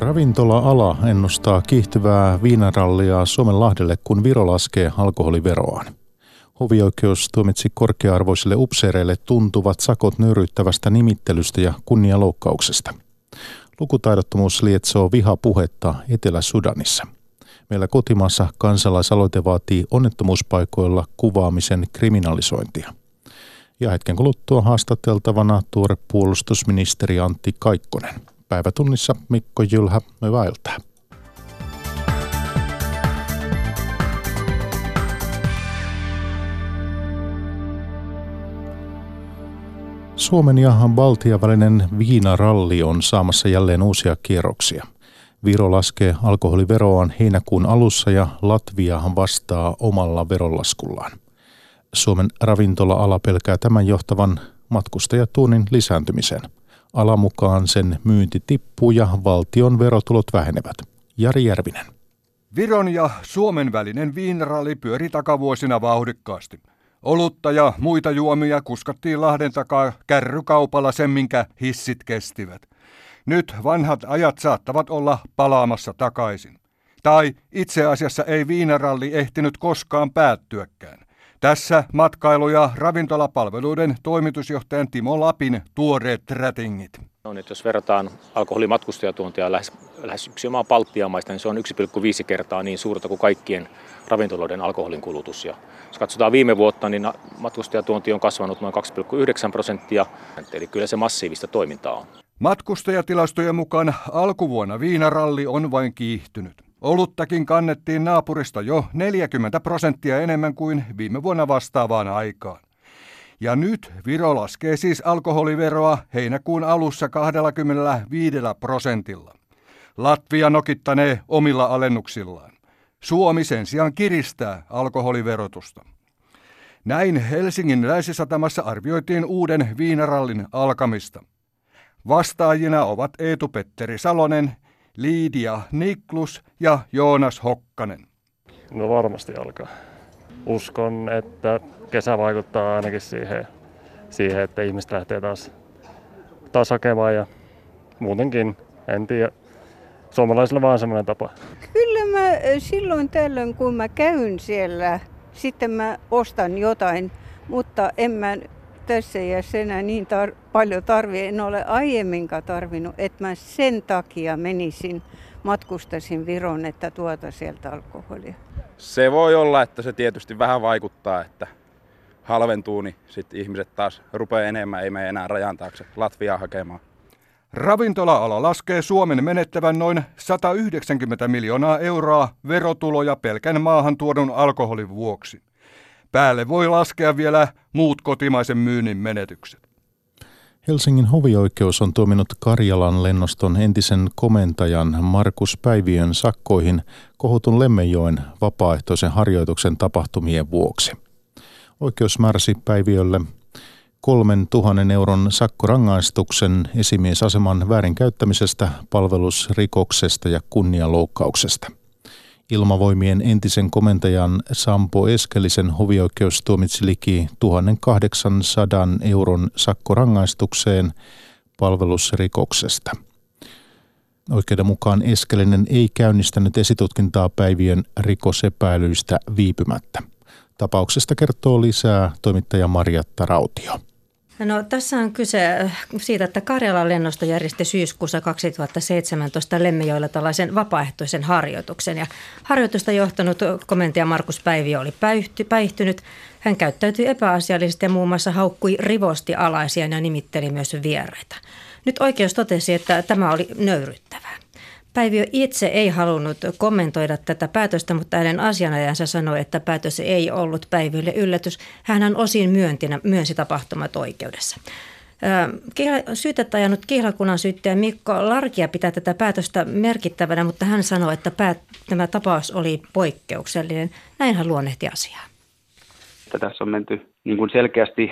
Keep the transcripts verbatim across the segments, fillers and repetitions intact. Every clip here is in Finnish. Ravintola-ala ennustaa kiihtyvää viinarallia Suomenlahdelle, kun Viro laskee alkoholiveroaan. Hovioikeus tuomitsi korkea-arvoisille upseereille tuntuvat sakot nöyryyttävästä nimittelystä ja kunnianloukkauksesta. Lukutaidottomuus lietsoo vihapuhetta Etelä-Sudanissa. Meillä kotimaassa kansalaisaloite vaatii onnettomuuspaikoilla kuvaamisen kriminalisointia. Ja hetken kuluttua haastateltavana tuore puolustusministeri Antti Kaikkonen. Päivätunnissa Mikko Jylhä, hyvää iltaa. Suomen ja Baltian välinen viinaralli on saamassa jälleen uusia kierroksia. Viro laskee alkoholiveroaan heinäkuun alussa ja Latvia vastaa omalla veronlaskullaan. Suomen ravintola-ala pelkää tämän johtavan matkustajatuonnin lisääntymiseen. Alan mukaan sen myynti tippuu ja valtion verotulot vähenevät. Jari Järvinen. Viron ja Suomen välinen viinaralli pyöri takavuosina vauhdikkaasti. Olutta ja muita juomia kuskattiin Lahden takaa kärrykaupalla sen, minkä hissit kestivät. Nyt vanhat ajat saattavat olla palaamassa takaisin. Tai itse asiassa ei viinaralli ehtinyt koskaan päättyäkään. Tässä matkailu- ja ravintolapalveluiden toimitusjohtajan Timo Lapin tuoreet rätingit. No, niin jos verrataan alkoholimatkustajatuontia lähes, lähes yksinomaan Baltian maista, niin se on yksi pilkku viisi kertaa niin suurta kuin kaikkien ravintoloiden alkoholin kulutus. Ja jos katsotaan viime vuotta, niin matkustajatuonti on kasvanut noin kaksi pilkku yhdeksän prosenttia, eli kyllä se massiivista toimintaa on. Matkustajatilastojen mukaan alkuvuonna viinaralli on vain kiihtynyt. Oluttakin kannettiin naapurista jo neljäkymmentä prosenttia enemmän kuin viime vuonna vastaavaan aikaan. Ja nyt Viro laskee siis alkoholiveroa heinäkuun alussa kaksikymmentäviisi prosentilla. Latvia nokittanee omilla alennuksillaan. Suomi sen sijaan kiristää alkoholiverotusta. Näin Helsingin Länsisatamassa arvioitiin uuden viinarallin alkamista. Vastaajina ovat Eetu-Petteri Salonen, Liidia Niklus ja Joonas Hokkanen. No varmasti alkaa. Uskon, että kesä vaikuttaa ainakin siihen, siihen että ihmiset lähtee taas, taas hakemaan ja muutenkin, en tiedä, suomalaisilla vaan semmoinen tapa. Kyllä mä silloin tällöin, kun mä käyn siellä, sitten mä ostan jotain, mutta en mä tässä ja senä niin tar- paljon tarvii. En ole aiemminkaan tarvinnut, että mä sen takia menisin, matkustasin Viron, että tuota sieltä alkoholia. Se voi olla, että se tietysti vähän vaikuttaa, että halventuu, niin sitten ihmiset taas rupeaa enemmän, ei mene enää rajan taakse Latviaa hakemaan. Ravintola-ala laskee Suomen menettävän noin sata yhdeksänkymmentä miljoonaa euroa verotuloja pelkän maahan tuodun alkoholin vuoksi. Päälle voi laskea vielä muut kotimaisen myynnin menetykset. Helsingin hovioikeus on tuominut Karjalan lennoston entisen komentajan Markus Päiviön sakkoihin kohotun Lemmenjoen vapaaehtoisen harjoituksen tapahtumien vuoksi. Oikeus määräsi Päiviölle kolmetuhatta euron sakkorangaistuksen esimiesaseman väärinkäyttämisestä, palvelusrikoksesta ja kunnianloukkauksesta. Ilmavoimien entisen komentajan Sampo Eskelisen hovioikeus tuomitsi liki tuhatkahdeksansataa euron sakkorangaistukseen palvelusrikoksesta. Oikeuden mukaan Eskelinen ei käynnistänyt esitutkintaa Päiviön rikosepäilyistä viipymättä. Tapauksesta kertoo lisää toimittaja Marjatta Rautio. No, tässä on kyse siitä, että Karjalan lennosto järjesti syyskuussa kaksituhattaseitsemäntoista Lemmenjoella tällaisen vapaaehtoisen harjoituksen. Ja harjoitusta johtanut komentaja Markus Päiviö oli päihty, päihtynyt. Hän käyttäytyi epäasiallisesti ja muun muassa haukkui rivosti alaisia ja nimitteli myös vieraita. Nyt oikeus totesi, että tämä oli nöyryyttävää. Päiviö itse ei halunnut kommentoida tätä päätöstä, mutta hänen asianajansa sanoi, että päätös ei ollut Päiviölle yllätys. Hänhän osin myöntinä, myönsi tapahtumat oikeudessa. Syytettä ajanut Kihlakunnan syyttäjä Mikko Larkia pitää tätä päätöstä merkittävänä, mutta hän sanoi, että päät- tämä tapaus oli poikkeuksellinen. Näin hän luonnehti asiaa. Tässä on menty niin kuin selkeästi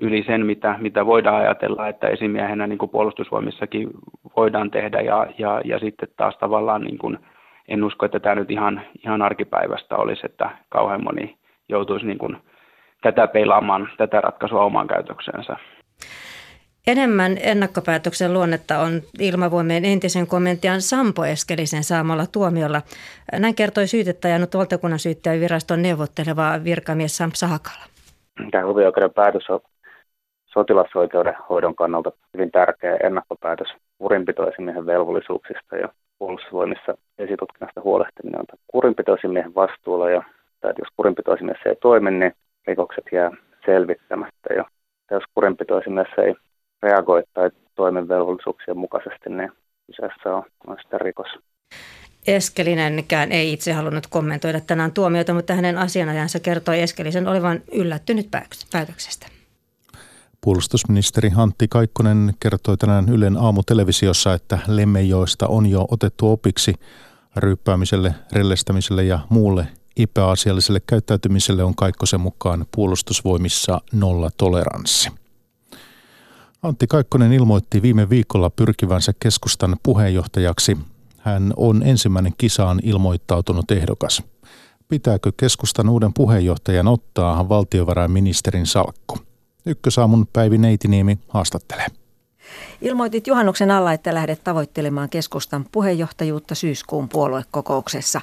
yli sen, mitä, mitä voidaan ajatella, että esimiehenä niin kuin puolustusvoimissakin voidaan tehdä ja, ja, ja sitten taas tavallaan niin kuin, en usko, että tämä nyt ihan, ihan arkipäivästä olisi, että kauhean moni joutuisi niin kuin tätä peilaamaan, tätä ratkaisua omaan käytöksensä. Enemmän ennakkopäätöksen luonnetta on Ilmavoimien entisen komentajan Sampo Eskelisen saamalla tuomiolla. Näin kertoi syytettäjänut valtakunnan syyttäjän viraston neuvotteleva virkamies Sam Sahakala. Tämä hovioikeuden päätös on sotilasoikeuden hoidon kannalta hyvin tärkeä ennakkopäätös kurinpitoisimiehen velvollisuuksista ja puolustusvoimissa esitutkinnasta huolehtiminen on kurinpitoisimiehen vastuulla. Ja jos kurinpitoisimies ei toimi, niin rikokset jää selvittämättä. Ja jos kurinpitoisimies ei reagoi tai toimen velvollisuuksien mukaisesti, niin kyseessä on, on sitä rikos. Eskelinenkään ei itse halunnut kommentoida tänään tuomiota, mutta hänen asianajansa kertoi Eskelisen olevan yllättynyt päätöksestä. Puolustusministeri Antti Kaikkonen kertoi tänään Ylen aamutelevisiossa, että Lemmenjoesta on jo otettu opiksi. Ryyppäämiselle, rellestämiselle ja muulle epäasialliselle käyttäytymiselle on Kaikkosen mukaan puolustusvoimissa nollatoleranssi. Antti Kaikkonen ilmoitti viime viikolla pyrkivänsä keskustan puheenjohtajaksi. Hän on ensimmäinen kisaan ilmoittautunut ehdokas. Pitääkö keskustan uuden puheenjohtajan ottaa valtiovarainministerin salkku? Ykkösaamun Päivi Neitiniemi haastattelee. Ilmoitit juhannuksen alla, että lähdet tavoittelemaan keskustan puheenjohtajuutta syyskuun puoluekokouksessa.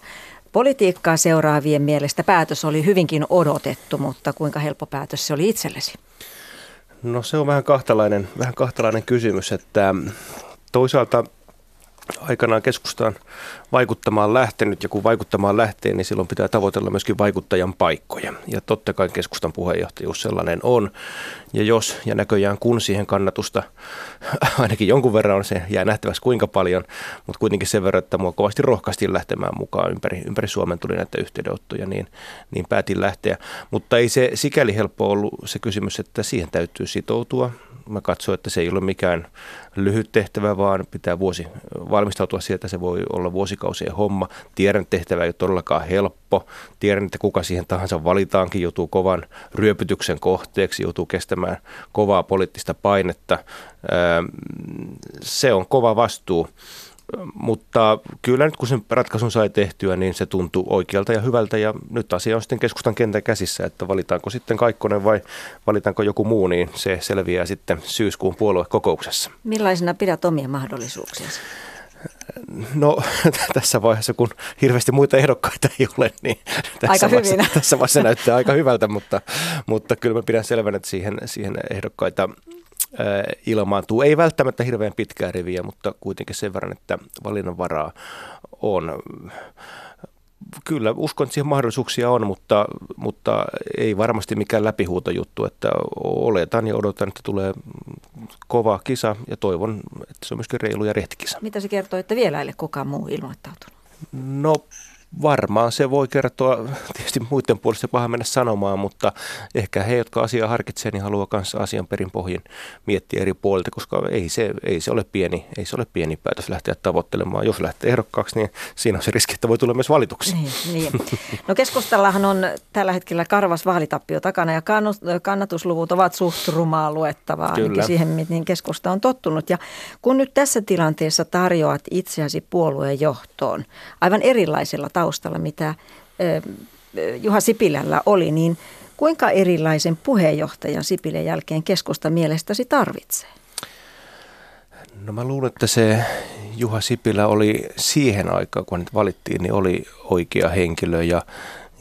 Politiikkaa seuraavien mielestä päätös oli hyvinkin odotettu, mutta kuinka helppo päätös se oli itsellesi? No se on vähän kahtalainen, vähän kahtalainen kysymys, että toisaalta aikanaan keskustaan vaikuttamaan lähtenyt ja kun vaikuttamaan lähtee, niin silloin pitää tavoitella myöskin vaikuttajan paikkoja. Ja totta kai keskustan puheenjohtajuus sellainen on. Ja jos ja näköjään kun siihen kannatusta ainakin jonkun verran on, se jää nähtäväksi kuinka paljon, mutta kuitenkin sen verran, että minua kovasti rohkaistiin lähtemään mukaan. Ympäri, ympäri Suomen tuli näitä yhteydenottoja, niin, niin päätin lähteä. Mutta ei se sikäli helppo ollut se kysymys, että siihen täytyy sitoutua. Mä katsoin, että se ei ole mikään lyhyt tehtävä, vaan pitää vuosi valmistautua sieltä. Se voi olla vuosikausien homma. Tiedän, että tehtävä ei ole todellakaan helppo. Tiedän, että kuka siihen tahansa valitaankin joutuu kovan ryöpytyksen kohteeksi, joutuu kestämään kovaa poliittista painetta. Se on kova vastuu, mutta kyllä nyt kun sen ratkaisun sai tehtyä, niin se tuntuu oikealta ja hyvältä. Ja nyt asia on sitten keskustan kentän käsissä, että valitaanko sitten Kaikkonen vai valitaanko joku muu, niin se selviää sitten syyskuun puoluekokouksessa. Millaisena pidät omia mahdollisuuksiasi? No tässä vaiheessa, kun hirveästi muita ehdokkaita ei ole, niin tässä vaiheessa, tässä vaiheessa näyttää aika hyvältä, mutta, mutta kyllä mä pidän selvänä, että siihen, siihen ehdokkaita ilmaantuu. Ei välttämättä hirveän pitkää riviä, mutta kuitenkin sen verran, että valinnanvaraa on. Kyllä uskon, että siihen mahdollisuuksia on, mutta, mutta ei varmasti mikään läpihuutojuttu, että oletan ja odotan, että tulee kova kisa ja toivon, että se on myöskin reilu ja rehti kisa. Mitä se kertoo, että vielä ei ole kukaan muu ilmoittautunut? No varmaan se voi kertoa, tietysti muiden puolesta paha mennä sanomaan, mutta ehkä he, jotka asiaa harkitsee, niin haluaa kanssa asian perinpohjin miettiä eri puolilta, koska ei se, ei se ole pieni, ei se ole pieni päätös lähteä tavoittelemaan. Jos lähtee ehdokkaaksi, niin siinä on se riski, että voi tulla myös valituksi. Niin, niin. No keskustallahan on tällä hetkellä karvas vaalitappio takana ja kannatusluvut ovat suht rumaa luettavaa, ainakin siihen, miten keskusta on tottunut. Ja kun nyt tässä tilanteessa tarjoat itseäsi puolueen johtoon aivan erilaisella taustalla, taustalla, mitä Juha Sipilällä oli, niin kuinka erilaisen puheenjohtajan Sipilän jälkeen keskusta mielestäsi tarvitsee? No mä luulen, että se Juha Sipilä oli siihen aikaan, kun hänet valittiin, niin oli oikea henkilö ja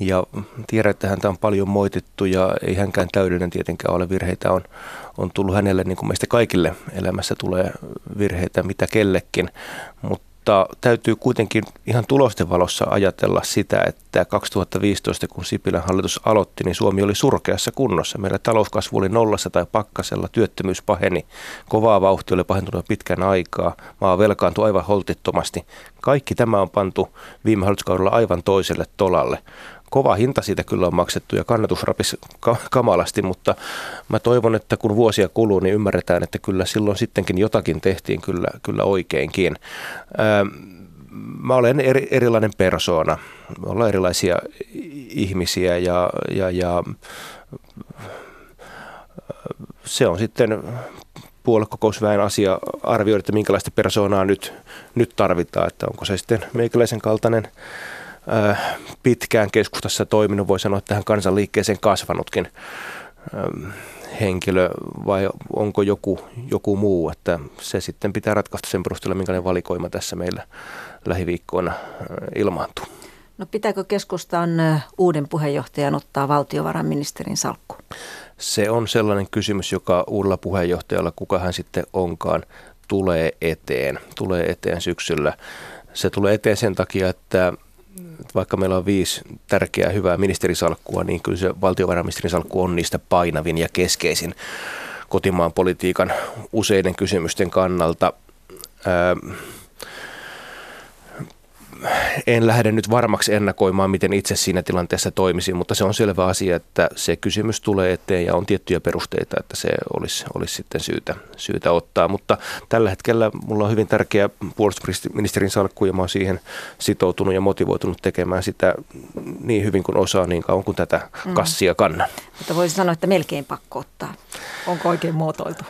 Ja tiedän, että häntä on paljon moitittu ja ei hänkään täydellinen tietenkään ole. Virheitä on, on tullut hänelle, niin kuin meistä kaikille elämässä tulee virheitä mitä kellekin, mutta Mutta täytyy kuitenkin ihan tulosten valossa ajatella sitä, että kaksituhattaviisitoista, kun Sipilän hallitus aloitti, niin Suomi oli surkeassa kunnossa. Meillä talouskasvu oli nollassa tai pakkasella, työttömyys paheni, kovaa vauhtia oli pahentunut pitkän aikaa, maa velkaantui aivan holtittomasti. Kaikki tämä on pantu viime hallituskaudella aivan toiselle tolalle. Kova hinta siitä kyllä on maksettu ja kannatus rapisi kamalasti, mutta mä toivon, että kun vuosia kuluu, niin ymmärretään, että kyllä silloin sittenkin jotakin tehtiin kyllä, kyllä oikeinkin. Mä olen eri, erilainen persoona. Me ollaan erilaisia ihmisiä ja, ja, ja se on sitten puoluekokousväen asia arvioida, että minkälaista persoonaa nyt, nyt tarvitaan, että onko se sitten meikäläisen kaltainen pitkään keskustassa toiminut, voi sanoa, että tähän kansanliikkeeseen kasvanutkin henkilö vai onko joku, joku muu, että se sitten pitää ratkaista sen perusteella, minkälainen valikoima tässä meillä lähiviikkoina ilmaantuu. No pitääkö keskustan uuden puheenjohtajan ottaa valtiovarainministerin salkku? Se on sellainen kysymys, joka uudella puheenjohtajalla, kuka hän sitten onkaan, tulee eteen, tulee eteen syksyllä. Se tulee eteen sen takia, että vaikka meillä on viisi tärkeää hyvää ministerisalkkua, niin kyllä se valtiovarainministerin salkku on niistä painavin ja keskeisin kotimaan politiikan useiden kysymysten kannalta. Öö, En lähde nyt varmaksi ennakoimaan, miten itse siinä tilanteessa toimisin, mutta se on selvä asia, että se kysymys tulee eteen ja on tiettyjä perusteita, että se olisi, olisi sitten syytä, syytä ottaa. Mutta tällä hetkellä mulla on hyvin tärkeä puolustusministerin salkku ja mä oon siihen sitoutunut ja motivoitunut tekemään sitä niin hyvin kuin osaa, niin kauan kuin tätä kassia kannan. Mm. Mutta voisin sanoa, että melkein pakko ottaa. Onko oikein muotoiltu?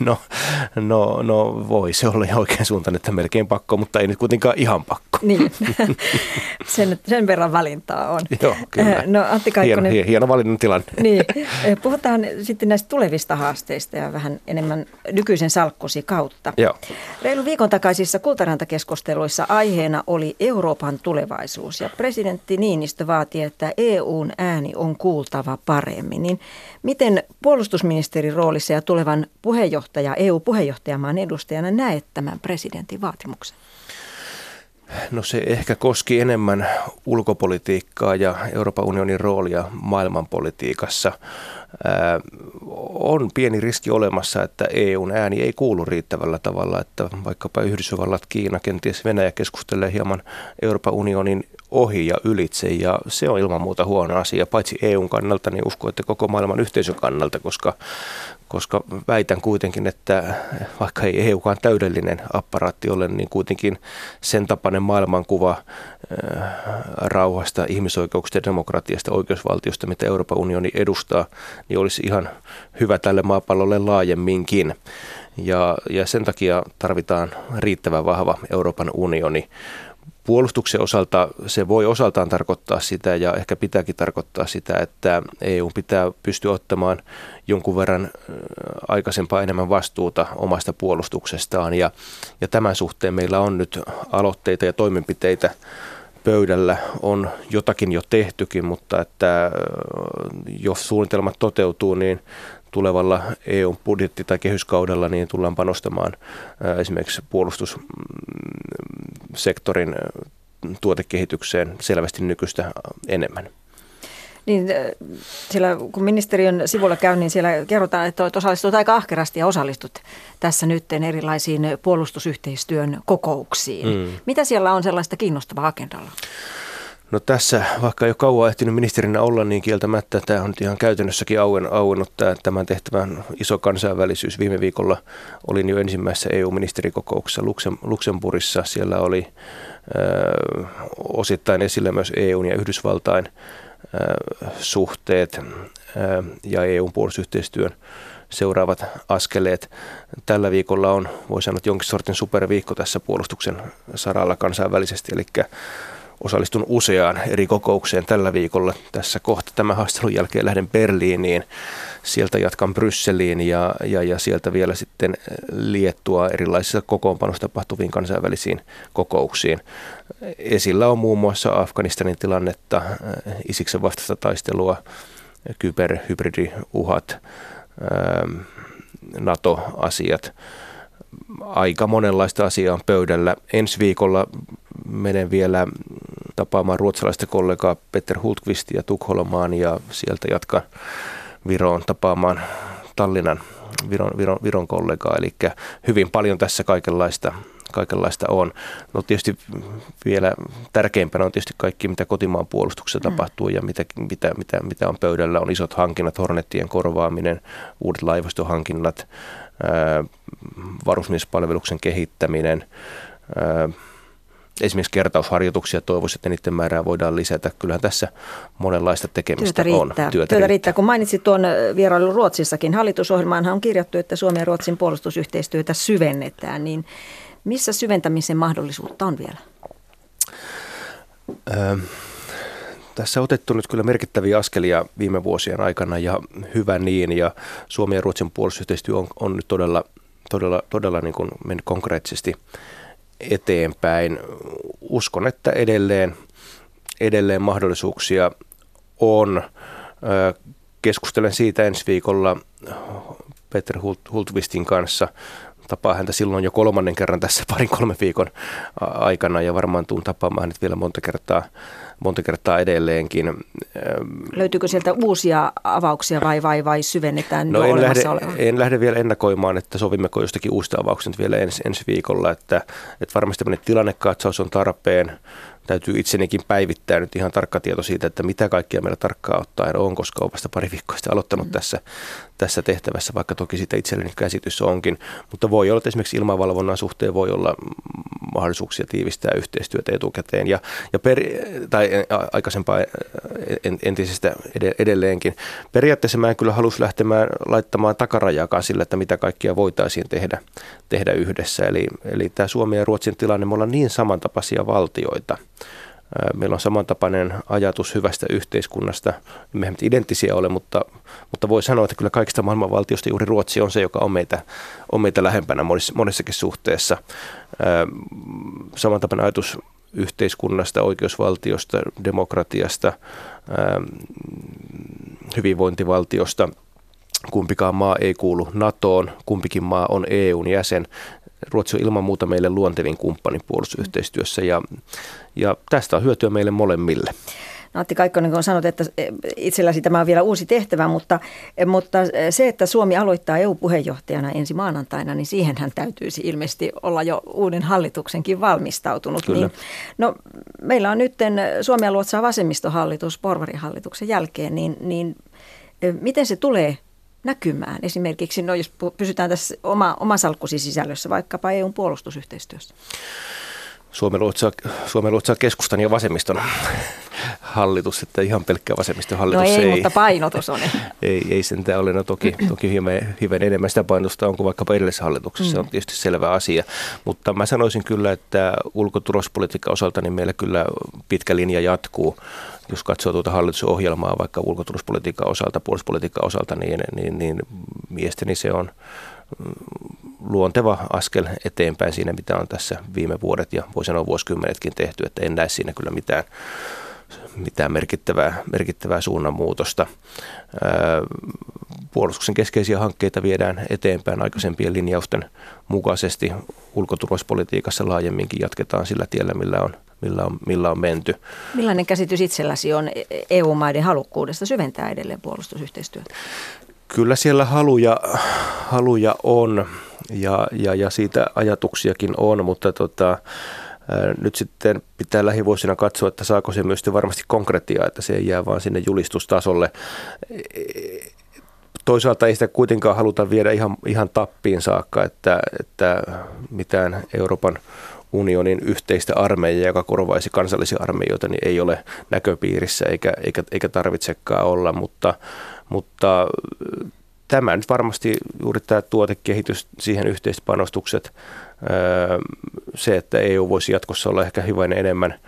no, no, no voi se olla ihan oikein suuntaan, että melkein pakko, mutta ei nyt kuitenkaan ihan pakko. Niin, sen, sen verran valintaa on. Joo, kyllä. No, Antti Kaikkonen, hieno, hieno valinnan tilanne. Niin, puhutaan sitten näistä tulevista haasteista ja vähän enemmän nykyisen salkkusi kautta. Joo. Reilu viikon takaisissa Kultarantakeskusteluissa aiheena oli Euroopan tulevaisuus ja presidentti Niinistö vaati, että E U:n ääni on kuultava paremmin. Niin miten puolustusministerin roolissa ja tulevan puheenjohtaja, E U-puheenjohtajamaan edustajana näet tämän presidentin vaatimuksen? No se ehkä koski enemmän ulkopolitiikkaa ja Euroopan unionin roolia maailmanpolitiikassa. Ää, on pieni riski olemassa, että E U:n ääni ei kuulu riittävällä tavalla, että vaikkapa Yhdysvallat, Kiina, kenties Venäjä keskustelee hieman Euroopan unionin ohi ja ylitse, ja se on ilman muuta huono asia, paitsi E U:n kannalta, niin uskon, että koko maailman yhteisön kannalta, koska, koska väitän kuitenkin, että vaikka ei E U:kaan täydellinen apparaatti ole, niin kuitenkin sen tapainen maailmankuva äh, rauhasta, ihmisoikeuksista, demokratiasta, oikeusvaltiosta, mitä Euroopan unioni edustaa, niin olisi ihan hyvä tälle maapallolle laajemminkin. Ja, ja sen takia tarvitaan riittävän vahva Euroopan unioni. Puolustuksen osalta se voi osaltaan tarkoittaa sitä ja ehkä pitääkin tarkoittaa sitä, että E U pitää pystyä ottamaan jonkun verran aikaisempaa enemmän vastuuta omasta puolustuksestaan. Ja, ja tämän suhteen meillä on nyt aloitteita ja toimenpiteitä pöydällä. On jotakin jo tehtykin, mutta että jos suunnitelmat toteutuu, niin tulevalla E U-budjetti- tai kehyskaudella niin tullaan panostamaan esimerkiksi puolustussektorin tuotekehitykseen selvästi nykyistä enemmän. Niin, siellä, kun ministeriön sivulla käy, niin siellä kerrotaan, että osallistut aika ahkerasti ja osallistut tässä nyt erilaisiin puolustusyhteistyön kokouksiin. Mm. Mitä siellä on sellaista kiinnostavaa agendalla? No tässä, vaikka ei ole kauan ehtinyt ministerinä olla, niin kieltämättä tämä on nyt ihan käytännössäkin auennut tämän tehtävän iso kansainvälisyys. Viime viikolla olin jo ensimmäisessä E U-ministerikokouksessa Luxemburgissa. Siellä oli ö, osittain esillä myös E U:n ja Yhdysvaltain ö, suhteet ö, ja E U:n puolustusyhteistyön seuraavat askeleet. Tällä viikolla on, voi sanoa, jonkin sortin superviikko tässä puolustuksen saralla kansainvälisesti, eli osallistun useaan eri kokoukseen tällä viikolla. Tässä kohta tämän haastelun jälkeen lähden Berliiniin, sieltä jatkan Brysseliin ja, ja, ja sieltä vielä sitten Liettua erilaisissa kokoonpanossa tapahtuviin kansainvälisiin kokouksiin. Esillä on muun muassa Afganistanin tilannetta, Isiksen vastaista taistelua, kyber-, hybridiuhat, NATO-asiat. Aika monenlaista asiaa on pöydällä. Ensi viikolla menen vielä tapaamaan ruotsalaista kollegaa Peter Hultqvistia Tukholmaan ja sieltä jatkan Viroon tapaamaan Tallinnan Viron, Viron, Viron kollegaa. Eli hyvin paljon tässä kaikenlaista, kaikenlaista on. No tietysti vielä tärkeimpänä on tietysti kaikki, mitä kotimaan puolustuksessa mm. tapahtuu ja mitä, mitä, mitä, mitä on pöydällä. On isot hankinnat, Hornetien korvaaminen, uudet laivastohankinnat, varusmiespalveluksen kehittäminen. Esimerkiksi kertausharjoituksia toivoisin, että niiden määrää voidaan lisätä. Kyllähän tässä monenlaista tekemistä Työtä on. Työtä, Työtä riittää. riittää. Kun mainitsit tuon vierailun Ruotsissakin, hallitusohjelmaanhan on kirjattu, että Suomen ja Ruotsin puolustusyhteistyötä syvennetään. Niin missä syventämisen mahdollisuutta on vielä? Öö, Tässä on otettu nyt kyllä merkittäviä askelia viime vuosien aikana ja hyvä niin. Ja Suomen ja Ruotsin puolustusyhteistyö on, on nyt todella, todella, todella niin kuin mennyt konkreettisesti eteenpäin. Uskon, että edelleen, edelleen mahdollisuuksia on. Keskustelen siitä ensi viikolla Peter Hultqvistin kanssa. Tapaa häntä silloin jo kolmannen kerran tässä parin kolmen viikon aikana ja varmaan tuun tapaamaan hänet vielä monta kertaa, monta kertaa edelleenkin. Löytyykö sieltä uusia avauksia vai, vai, vai syvennetään no jo en olemassa lähde, en lähde vielä ennakoimaan, että sovimmeko jostakin uusista avauksista vielä ens, ensi viikolla, että, että varmasti tämmöinen tilannekatsaus on tarpeen. Täytyy itsenikin päivittää nyt ihan tarkka tieto siitä, että mitä kaikkea meillä tarkkaan ottaen on, koska olen vasta pari viikkoa sitten aloittanut mm. tässä, tässä tehtävässä, vaikka toki sitä itselleni käsitys onkin. Mutta voi olla, että esimerkiksi ilmavalvonnan suhteen voi olla mahdollisuuksia tiivistää yhteistyötä etukäteen ja, ja per, tai aikaisempaa entisestä edelleenkin. Periaatteessa mä en kyllä halus lähtemään laittamaan takarajaakaan sillä, että mitä kaikkea voitaisiin tehdä, tehdä yhdessä. Eli, eli tämä Suomen ja Ruotsin tilanne, me ollaan niin samantapaisia valtioita. Meillä on samantapainen ajatus hyvästä yhteiskunnasta. Mehän identtisiä ole, mutta, mutta voi sanoa, että kyllä kaikista maailman valtioista juuri Ruotsi on se, joka on meitä, on meitä lähempänä monessakin suhteessa. Samantapainen ajatus yhteiskunnasta, oikeusvaltiosta, demokratiasta, hyvinvointivaltiosta. Kumpikaan maa ei kuulu NATOon, kumpikin maa on E U:n jäsen. Ruotsi on ilman muuta meille luontevin kumppani puolustusyhteistyössä ja, ja tästä on hyötyä meille molemmille. No, Antti Kaikkonen on sanonut, että itselläsi tämä on vielä uusi tehtävä, mutta, mutta se, että Suomi aloittaa E U-puheenjohtajana ensi maanantaina, niin siihenhän täytyisi ilmeisesti olla jo uuden hallituksenkin valmistautunut. Kyllä. Niin, no, meillä on nyt Suomea luotsaa vasemmistohallitus porvarihallituksen jälkeen, niin, niin miten se tulee näkymään esimerkiksi, no jos pysytään tässä oma, oma salkkusi sisällössä, vaikkapa E U:n puolustusyhteistyössä? Suomen luotsaa, Suomen luotsaa keskustan ja vasemmiston hallitus, että ihan pelkkä vasemmiston hallitus no ei, ei. Mutta painotus on. ei, ei sentään ole, no toki, toki hieman, hieman enemmän sitä painotusta on kuin vaikkapa edellisessä hallituksessa, se on tietysti selvä asia. Mutta mä sanoisin kyllä, että ulko- ja turvallisuuspolitiikan osalta niin meillä kyllä pitkä linja jatkuu. Jos katsoo tuota hallitusohjelmaa vaikka ulko- ja turvallisuuspolitiikan osalta, puolustuspolitiikan osalta, niin, niin, niin mielestäni se on luonteva askel eteenpäin siinä, mitä on tässä viime vuodet ja voi sanoa vuosikymmenetkin tehty, että en näe siinä kyllä mitään, mitään merkittävää, merkittävää suunnanmuutosta. Puolustuksen keskeisiä hankkeita viedään eteenpäin aikaisempien linjausten mukaisesti. Ulkoturvallisuuspolitiikassa laajemminkin jatketaan sillä tiellä, millä on, millä on, millä on menty. Millainen käsitys itselläsi on E U-maiden halukkuudesta syventää edelleen puolustusyhteistyötä? Kyllä siellä haluja, haluja on ja, ja, ja siitä ajatuksiakin on, mutta tota, ää, nyt sitten pitää lähivuosina katsoa, että saako se myös varmasti konkretiaa, että se ei jää vaan sinne julistustasolle. Toisaalta ei sitä kuitenkaan haluta viedä ihan, ihan tappiin saakka, että, että mitään Euroopan unionin yhteistä armeijaa, joka korvaisi kansallisia armeijoita, niin ei ole näköpiirissä eikä, eikä, eikä tarvitsekaan olla, mutta Mutta tämä nyt varmasti juuri tämä tuotekehitys, siihen yhteiset panostukset, se, että E U voisi jatkossa olla ehkä hivenen enemmän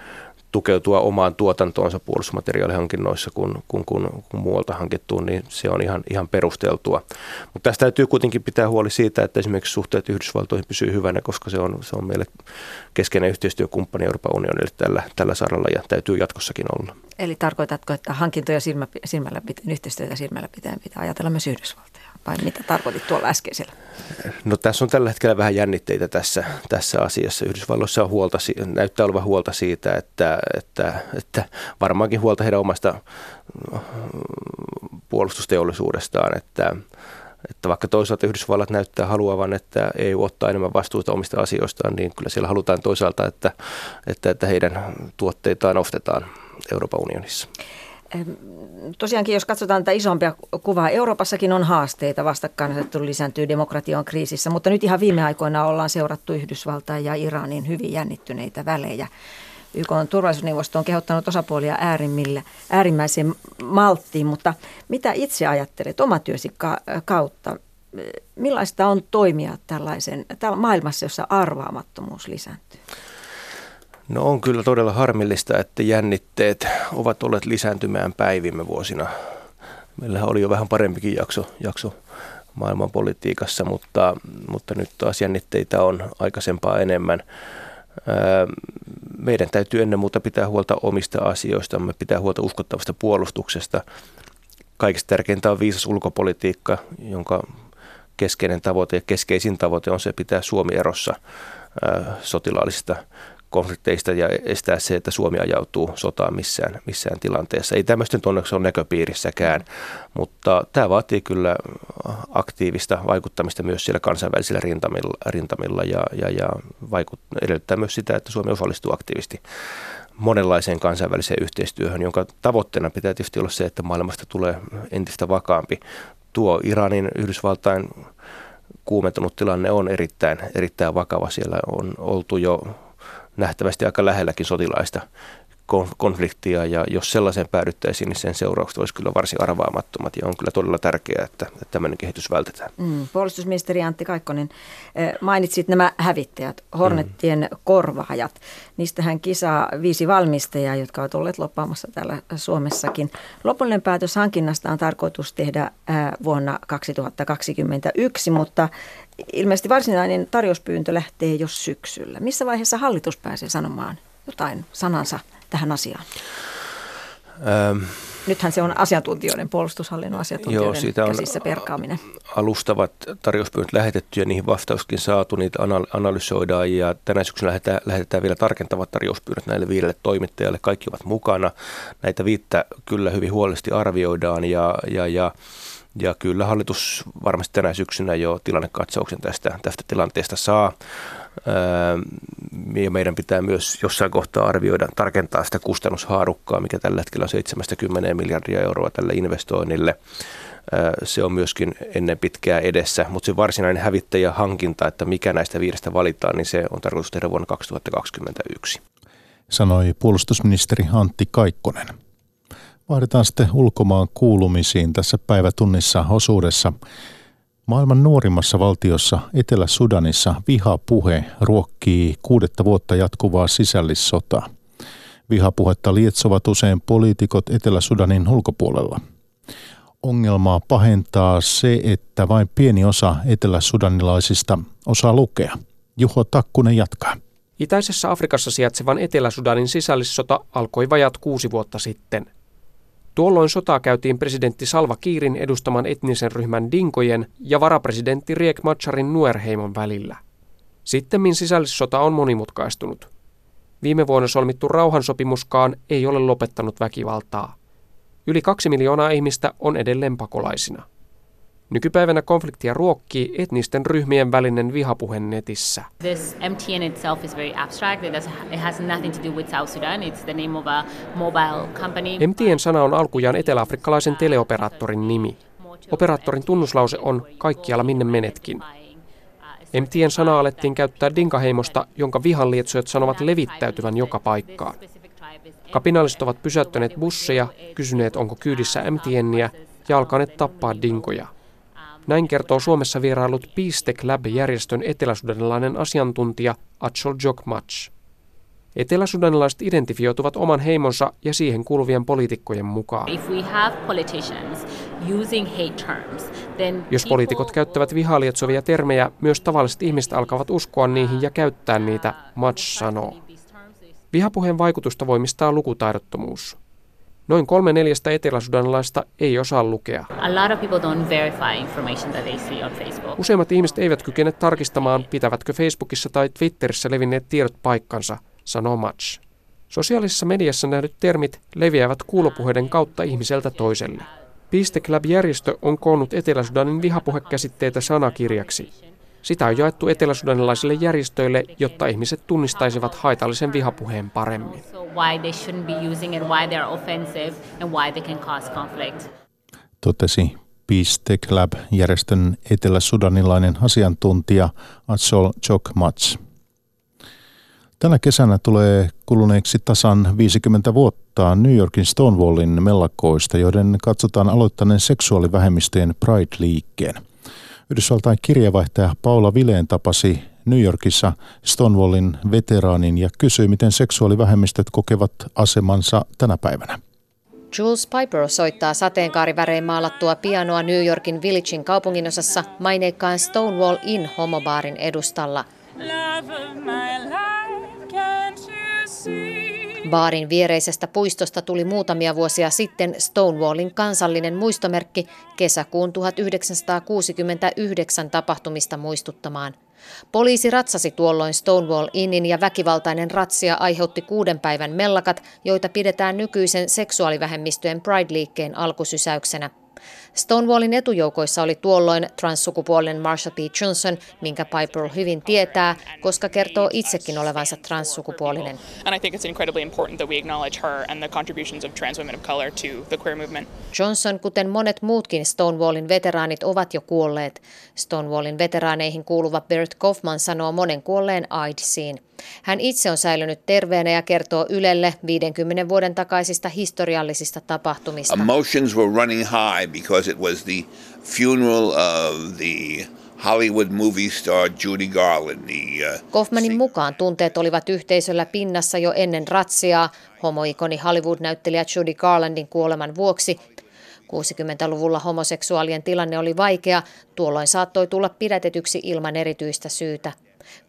tukeutua omaan tuotantoonsa puolustusmateriaalihankinnoissa kuin, kuin, kuin, kuin muualta hankittuun, niin se on ihan, ihan perusteltua. Mutta tässä täytyy kuitenkin pitää huoli siitä, että esimerkiksi suhteet Yhdysvaltoihin pysyy hyvänä, koska se on, se on meille keskeinen yhteistyökumppani Euroopan unionille tällä, tällä saralla ja täytyy jatkossakin olla. Eli tarkoitatko, että hankintoja silmä, silmällä pitäen, yhteistyötä silmällä pitäen pitää ajatella myös Yhdysvaltoja? Vai mitä tarkoitit tuolla äskeisellä? No tässä on tällä hetkellä vähän jännitteitä tässä, tässä asiassa. Yhdysvalloissa on huolta, näyttää olevan huolta siitä, että, että, että varmaankin huolta heidän omasta puolustusteollisuudestaan, että, että vaikka toisaalta Yhdysvallat näyttää haluavan, että E U ottaa enemmän vastuuta omista asioistaan, niin kyllä siellä halutaan toisaalta, että, että, että heidän tuotteitaan ostetaan Euroopan unionissa. Tosiaankin, jos katsotaan tätä isompia kuvaa, Euroopassakin on haasteita, vastakkainasettelu lisääntyy, demokratia on kriisissä, mutta nyt ihan viime aikoina ollaan seurattu Yhdysvaltain ja Iranin hyvin jännittyneitä välejä. Y K:n turvallisuusneuvosto on kehottanut osapuolia äärimmillä, äärimmäiseen malttiin, mutta mitä itse ajattelet oma työsi kautta? Millaista on toimia tällaisen, maailmassa, jossa arvaamattomuus lisääntyy? No on kyllä todella harmillista, että jännitteet ovat olleet lisääntymään päivimme vuosina. Meillähän oli jo vähän parempikin jakso, jakso maailmanpolitiikassa, mutta, mutta nyt taas jännitteitä on aikaisempaa enemmän. Meidän täytyy ennen muuta pitää huolta omista asioistamme, pitää huolta uskottavasta puolustuksesta. Kaikista tärkeintä on viisas ulkopolitiikka, jonka keskeinen tavoite ja keskeisin tavoite on se pitää Suomi erossa sotilaallisista konflikteista ja estää se, että Suomi ajautuu sotaan missään, missään tilanteessa. Ei tämmöistä nyt onneksi ole näköpiirissäkään, mutta tämä vaatii kyllä aktiivista vaikuttamista myös siellä kansainvälisillä rintamilla, rintamilla ja, ja, ja vaikut, edellyttää myös sitä, että Suomi osallistuu aktiivisesti monenlaiseen kansainväliseen yhteistyöhön, jonka tavoitteena pitää tietysti olla se, että maailmasta tulee entistä vakaampi. Tuo Iranin, Yhdysvaltain kuumentunut tilanne on erittäin, erittäin vakava. Siellä on oltu jo nähtävästi aika lähelläkin sotilaista konfliktia, ja jos sellaiseen päädyttäisiin, niin sen seuraukset olisi kyllä varsin arvaamattomat, ja on kyllä todella tärkeää, että, että tämmöinen kehitys vältetään. Mm. Puolustusministeri Antti Kaikkonen, mainitsit nämä hävittäjät, Hornettien mm. korvaajat. Niistähän kisaa viisi valmistajaa, jotka ovat olleet loppaamassa täällä Suomessakin. Lopullinen päätös hankinnasta on tarkoitus tehdä vuonna kaksituhattakaksikymmentäyksi, mutta ilmeisesti varsinainen tarjouspyyntö lähtee jo syksyllä. Missä vaiheessa hallitus pääsee sanomaan jotain sanansa tähän asiaan? Ähm, Nythän se on asiantuntijoiden, puolustushallinnon asiantuntijoiden joo, käsissä perkaaminen. Alustavat tarjouspyynnöt lähetetty ja niihin vastauskin saatu, niitä analysoidaan, ja tänä syksynä lähetetään, lähetetään vielä tarkentavat tarjouspyynnöt näille viidelle toimittajalle. Kaikki ovat mukana. Näitä viittä kyllä hyvin huolellisesti arvioidaan ja, ja, ja Ja kyllä hallitus varmasti tänä syksynä jo tilannekatsauksen tästä, tästä tilanteesta saa. Ja meidän pitää myös jossain kohtaa arvioida, tarkentaa sitä kustannushaarukkaa, mikä tällä hetkellä on seitsemästä kymmeneen miljardia euroa tälle investoinnille. Se on myöskin ennen pitkää edessä, mutta se varsinainen hävittäjähankinta, että mikä näistä viidestä valitaan, niin se on tarkoitus tehdä vuonna kaksituhattakaksikymmentäyksi. Sanoi puolustusministeri Antti Kaikkonen. Vaihdetaan sitten ulkomaan kuulumisiin tässä päivätunnissa osuudessa. Maailman nuorimmassa valtiossa Etelä-Sudanissa vihapuhe ruokkii kuudetta vuotta jatkuvaa sisällissotaa. Vihapuhetta lietsovat usein poliitikot Etelä-Sudanin ulkopuolella. Ongelmaa pahentaa se, että vain pieni osa eteläsudanilaisista osaa lukea. Juho Takkunen jatkaa. Itäisessä Afrikassa sijaitsevan Etelä-Sudanin sisällissota alkoi vajat kuusi vuotta sitten. Tuolloin sotaa käytiin presidentti Salva Kiirin edustaman etnisen ryhmän dinkojen ja varapresidentti Riek Macharin Nuerheimon välillä. Sittemmin sisällissota on monimutkaistunut. Viime vuonna solmittu rauhansopimuskaan ei ole lopettanut väkivaltaa. Yli kaksi miljoonaa ihmistä on edelleen pakolaisina. Nykypäivänä konfliktia ruokkii etnisten ryhmien välinen vihapuhe netissä. This M T N itself is very abstract. It has nothing to do with South Sudan. It's the name of a mobile company. M T N-sana on alkujaan eteläafrikkalaisen teleoperaattorin nimi. Operaattorin tunnuslause on kaikkialla minne menetkin. M T N-sana alettiin käyttää dinkaheimosta, jonka vihanlietsojat sanovat levittäytyvän joka paikkaan. Kapinalliset ovat pysäyttäneet busseja, kysyneet onko kyydissä M T N:iä ja alkaneet tappaa dinkoja. Näin kertoo Suomessa vierailut Peace Tech Lab-järjestön eteläsudanilainen asiantuntija Achol Jok Mats. Eteläsudanilaiset identifioituvat oman heimonsa ja siihen kuuluvien poliitikkojen mukaan. Terms, people... Jos poliitikot käyttävät vihaa lietsovia termejä, myös tavalliset ihmiset alkavat uskoa niihin ja käyttää niitä, Mats sanoo. Vihapuheen vaikutusta voimistaa lukutaidottomuus. Noin kolme neljästä eteläsudanilaista ei osaa lukea. Useimmat ihmiset eivät kykene tarkistamaan, pitävätkö Facebookissa tai Twitterissä levinneet tiedot paikkansa, sanoo Mats. Sosiaalisessa mediassa nähdyt termit leviävät kuulopuheiden kautta ihmiseltä toiselle. Peace Tech Lab-järjestö on koonnut Etelä-Sudanin vihapuhekäsitteitä sanakirjaksi. Sitä on jaettu eteläsudanilaisille järjestöille, jotta ihmiset tunnistaisivat haitallisen vihapuheen paremmin. Totesi Peace Tech Lab-järjestön eteläsudanilainen asiantuntija Achol Jok Mats. Tänä kesänä tulee kuluneeksi tasan viisikymmentä vuotta New Yorkin Stonewallin mellakoista, joiden katsotaan aloittaneen seksuaalivähemmistöjen Pride-liikkeen. Yhdysvaltain kirjeenvaihtaja Paula Vileen tapasi New Yorkissa Stonewallin veteraanin ja kysyi, miten seksuaalivähemmistöt kokevat asemansa tänä päivänä. Jules Piper soittaa sateenkaarivärein maalattua pianoa New Yorkin Villagein kaupunginosassa maineikkaan Stonewall Inn homobaarin edustalla. Baarin viereisestä puistosta tuli muutamia vuosia sitten Stonewallin kansallinen muistomerkki kesäkuun tuhatyhdeksänsataakuusikymmentäyhdeksän tapahtumista muistuttamaan. Poliisi ratsasi tuolloin Stonewall Innin ja väkivaltainen ratsia aiheutti kuuden päivän mellakat, joita pidetään nykyisen seksuaalivähemmistöjen Pride-liikkeen alkusysäyksenä. Stonewallin etujoukoissa oli tuolloin transsukupuolinen Marsha P. Johnson, minkä Piper hyvin tietää, koska kertoo itsekin olevansa transsukupuolinen. Johnson, kuten monet muutkin Stonewallin veteraanit, ovat jo kuolleet. Stonewallin veteraaneihin kuuluva Bert Coffman sanoo monen kuolleen AIDSiin. Hän itse on säilynyt terveenä ja kertoo Ylelle viidenkymmenen vuoden takaisista historiallisista tapahtumista. Emotions were running high because it was the funeral of the Hollywood movie star Judy Garland. Kaufmanin mukaan tunteet olivat yhteisöllä pinnassa jo ennen ratsiaa homoikoni Hollywood-näyttelijä Judy Garlandin kuoleman vuoksi. kuusikymmentäluvulla homoseksuaalien tilanne oli vaikea, tuolloin saattoi tulla pidätetyksi ilman erityistä syytä.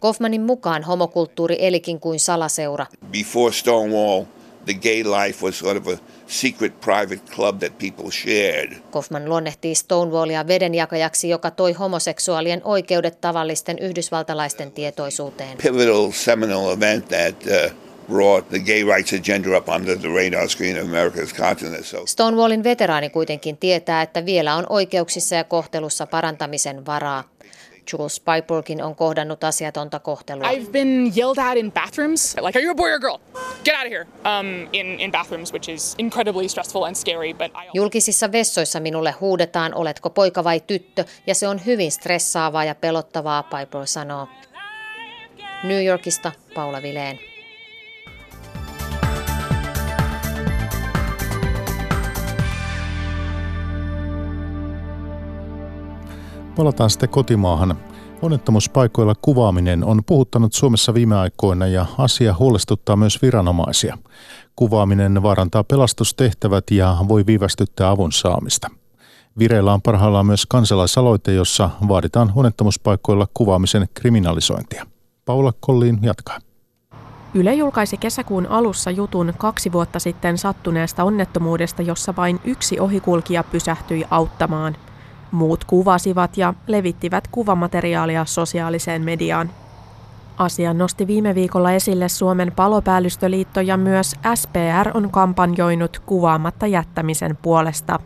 Coffmanin mukaan homokulttuuri elikin kuin salaseura. Before Stonewall, the gay life was sort of a secret private club that people shared. Coffman luonnehtii Stonewallia vedenjakajaksi, joka toi homoseksuaalien oikeudet tavallisten yhdysvaltalaisten tietoisuuteen. Pivotal seminal event that uh, brought the gay rights agenda up under the radar screen of America's continent. So. Stonewallin veteraani kuitenkin tietää, että vielä on oikeuksissa ja kohtelussa parantamisen varaa. Jules Piperkin on kohdannut asiatonta kohtelua. I've been yelled at in bathrooms. Like, are you a boy or a girl? Get out of here. Um, in, in bathrooms, which is incredibly stressful and scary, but I... Julkisissa vessoissa minulle huudetaan, oletko poika vai tyttö, ja se on hyvin stressaavaa ja pelottavaa, Piper sanoo. New Yorkista Paula Vileen. Palataan sitten kotimaahan. Onnettomuuspaikoilla kuvaaminen on puhuttanut Suomessa viime aikoina ja asia huolestuttaa myös viranomaisia. Kuvaaminen vaarantaa pelastustehtävät ja voi viivästyttää avun saamista. Vireillä on parhaillaan myös kansalaisaloite, jossa vaaditaan onnettomuuspaikoilla kuvaamisen kriminalisointia. Paula Kolliin jatkaa. Yle julkaisi kesäkuun alussa jutun kaksi vuotta sitten sattuneesta onnettomuudesta, jossa vain yksi ohikulkija pysähtyi auttamaan. Muut kuvasivat ja levittivät kuvamateriaalia sosiaaliseen mediaan. Asian nosti viime viikolla esille Suomen Palopäällystöliitto ja myös S P R on kampanjoinut kuvaamatta jättämisen puolesta.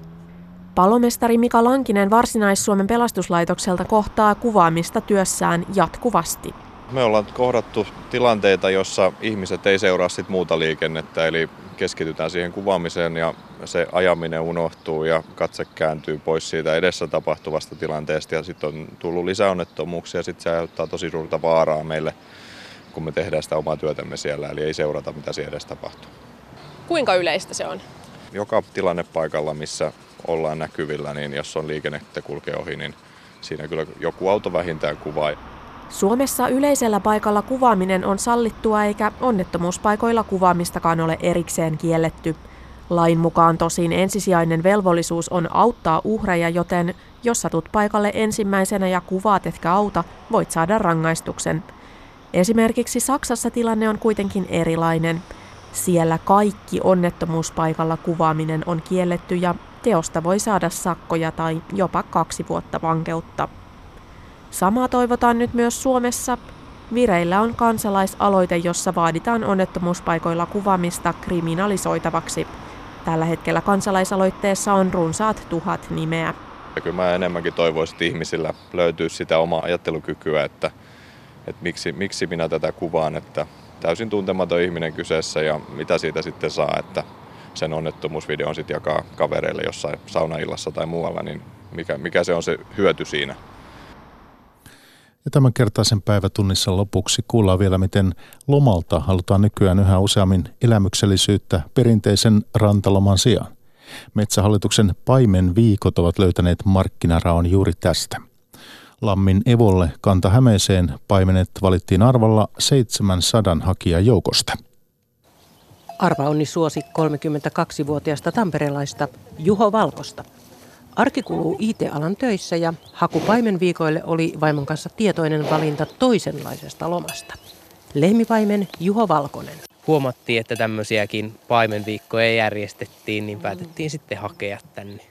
Palomestari Mika Lankinen Varsinais-Suomen pelastuslaitokselta kohtaa kuvaamista työssään jatkuvasti. Me ollaan kohdattu tilanteita, jossa ihmiset ei seuraa sit muuta liikennettä, eli keskitytään siihen kuvaamiseen ja se ajaminen unohtuu ja katse kääntyy pois siitä edessä tapahtuvasta tilanteesta. Ja sitten on tullut lisäonnettomuuksia ja sitten se aiheuttaa tosi suurta vaaraa meille, kun me tehdään sitä omaa työtämme siellä, eli ei seurata mitä siellä edessä tapahtuu. Kuinka yleistä se on? Joka tilannepaikalla, missä ollaan näkyvillä, niin jos on liikennettä kulkee ohi, niin siinä kyllä joku auto vähintään kuvaa. Suomessa yleisellä paikalla kuvaaminen on sallittua eikä onnettomuuspaikoilla kuvaamistakaan ole erikseen kielletty. Lain mukaan tosin ensisijainen velvollisuus on auttaa uhreja, joten jos satut paikalle ensimmäisenä ja kuvaat etkä auta, voit saada rangaistuksen. Esimerkiksi Saksassa tilanne on kuitenkin erilainen. Siellä kaikki onnettomuuspaikalla kuvaaminen on kielletty ja teosta voi saada sakkoja tai jopa kaksi vuotta vankeutta. Samaa toivotaan nyt myös Suomessa. Vireillä on kansalaisaloite, jossa vaaditaan onnettomuuspaikoilla kuvaamista kriminalisoitavaksi. Tällä hetkellä kansalaisaloitteessa on runsaat tuhat nimeä. Ja kyllä mä enemmänkin toivoisin, että ihmisillä löytyy sitä omaa ajattelukykyä, että, että miksi, miksi minä tätä kuvaan, että täysin tuntematon ihminen kyseessä ja mitä siitä sitten saa, että sen onnettomuusvideon sitten jakaa kavereille jossain saunaillassa tai muualla, niin mikä, mikä se on se hyöty siinä. Ja tämän kertaisen päivätunnissa lopuksi kuullaan vielä, miten lomalta halutaan nykyään yhä useammin elämyksellisyyttä perinteisen rantaloman sijaan. Metsähallituksen paimenviikot ovat löytäneet markkinaraon juuri tästä. Lammin Evolle Kanta-Hämeeseen paimenet valittiin arvalla seitsemänsadan hakijan joukosta. Arva onni suosi kolmekymmentäkaksivuotiaasta tamperelaista Juho Valkosta. Arki kuluu I T-alan töissä ja haku paimenviikoille oli vaimon kanssa tietoinen valinta toisenlaisesta lomasta. Lehmipaimen Juho Valkonen. Huomattiin, että tämmöisiäkin paimenviikkoja järjestettiin, niin päätettiin mm. sitten hakea tänne.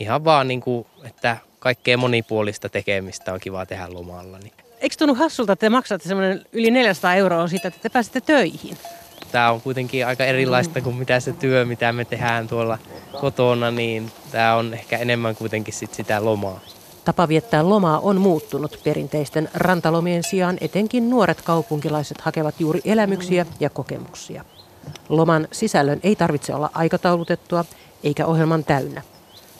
Ihan vaan niin kuin, että kaikkea monipuolista tekemistä on kiva tehdä lomalla. Niin. Eikö tunnu hassulta, että te maksatte semmoinen yli neljäsataa euroa siitä, että te pääsette töihin? Tämä on kuitenkin aika erilaista kuin mitä se työ, mitä me tehdään tuolla kotona, niin tämä on ehkä enemmän kuitenkin sit sitä lomaa. Tapa viettää lomaa on muuttunut perinteisten rantalomien sijaan. Etenkin nuoret kaupunkilaiset hakevat juuri elämyksiä ja kokemuksia. Loman sisällön ei tarvitse olla aikataulutettua eikä ohjelman täynnä.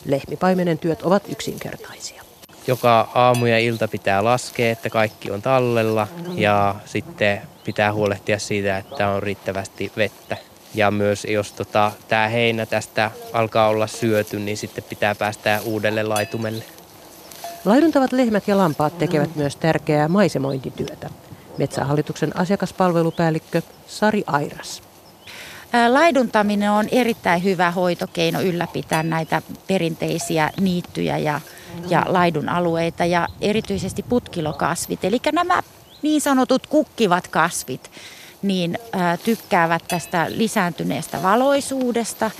Lehmipaimenen työt ovat yksinkertaisia. Joka aamu ja ilta pitää laskea, että kaikki on tallella ja sitten pitää huolehtia siitä, että on riittävästi vettä. Ja myös jos tota, tämä heinä tästä alkaa olla syöty, niin sitten pitää päästä uudelle laitumelle. Laiduntavat lehmät ja lampaat tekevät myös tärkeää maisemointityötä. Metsähallituksen asiakaspalvelupäällikkö Sari Airas. Laiduntaminen on erittäin hyvä hoitokeino ylläpitää näitä perinteisiä niittyjä ja, ja laidun alueita ja erityisesti putkilokasvit. Eli nämä niin sanotut kukkivat kasvit niin äh, tykkäävät tästä lisääntyneestä valoisuudesta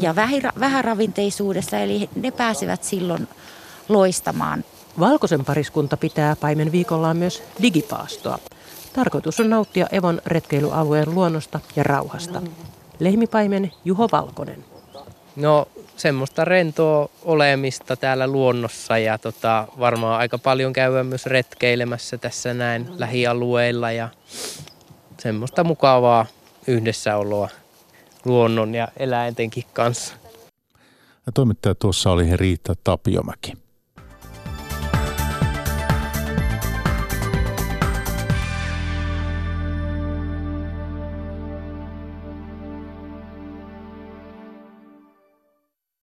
ja vähira, vähäravinteisuudesta, eli ne pääsevät silloin loistamaan. Valkosen pariskunta pitää paimen viikollaan myös digipaastoa. Tarkoitus on nauttia Evon retkeilyalueen luonnosta ja rauhasta. Lehmipaimen Juho Valkonen. No semmoista rentoa olemista täällä luonnossa ja tota, varmaan aika paljon käydään myös retkeilemässä tässä näin lähialueilla ja semmoista mukavaa yhdessäoloa luonnon ja eläintenkin kanssa. Ja toimittaja tuossa oli Riitta Tapio Mäki.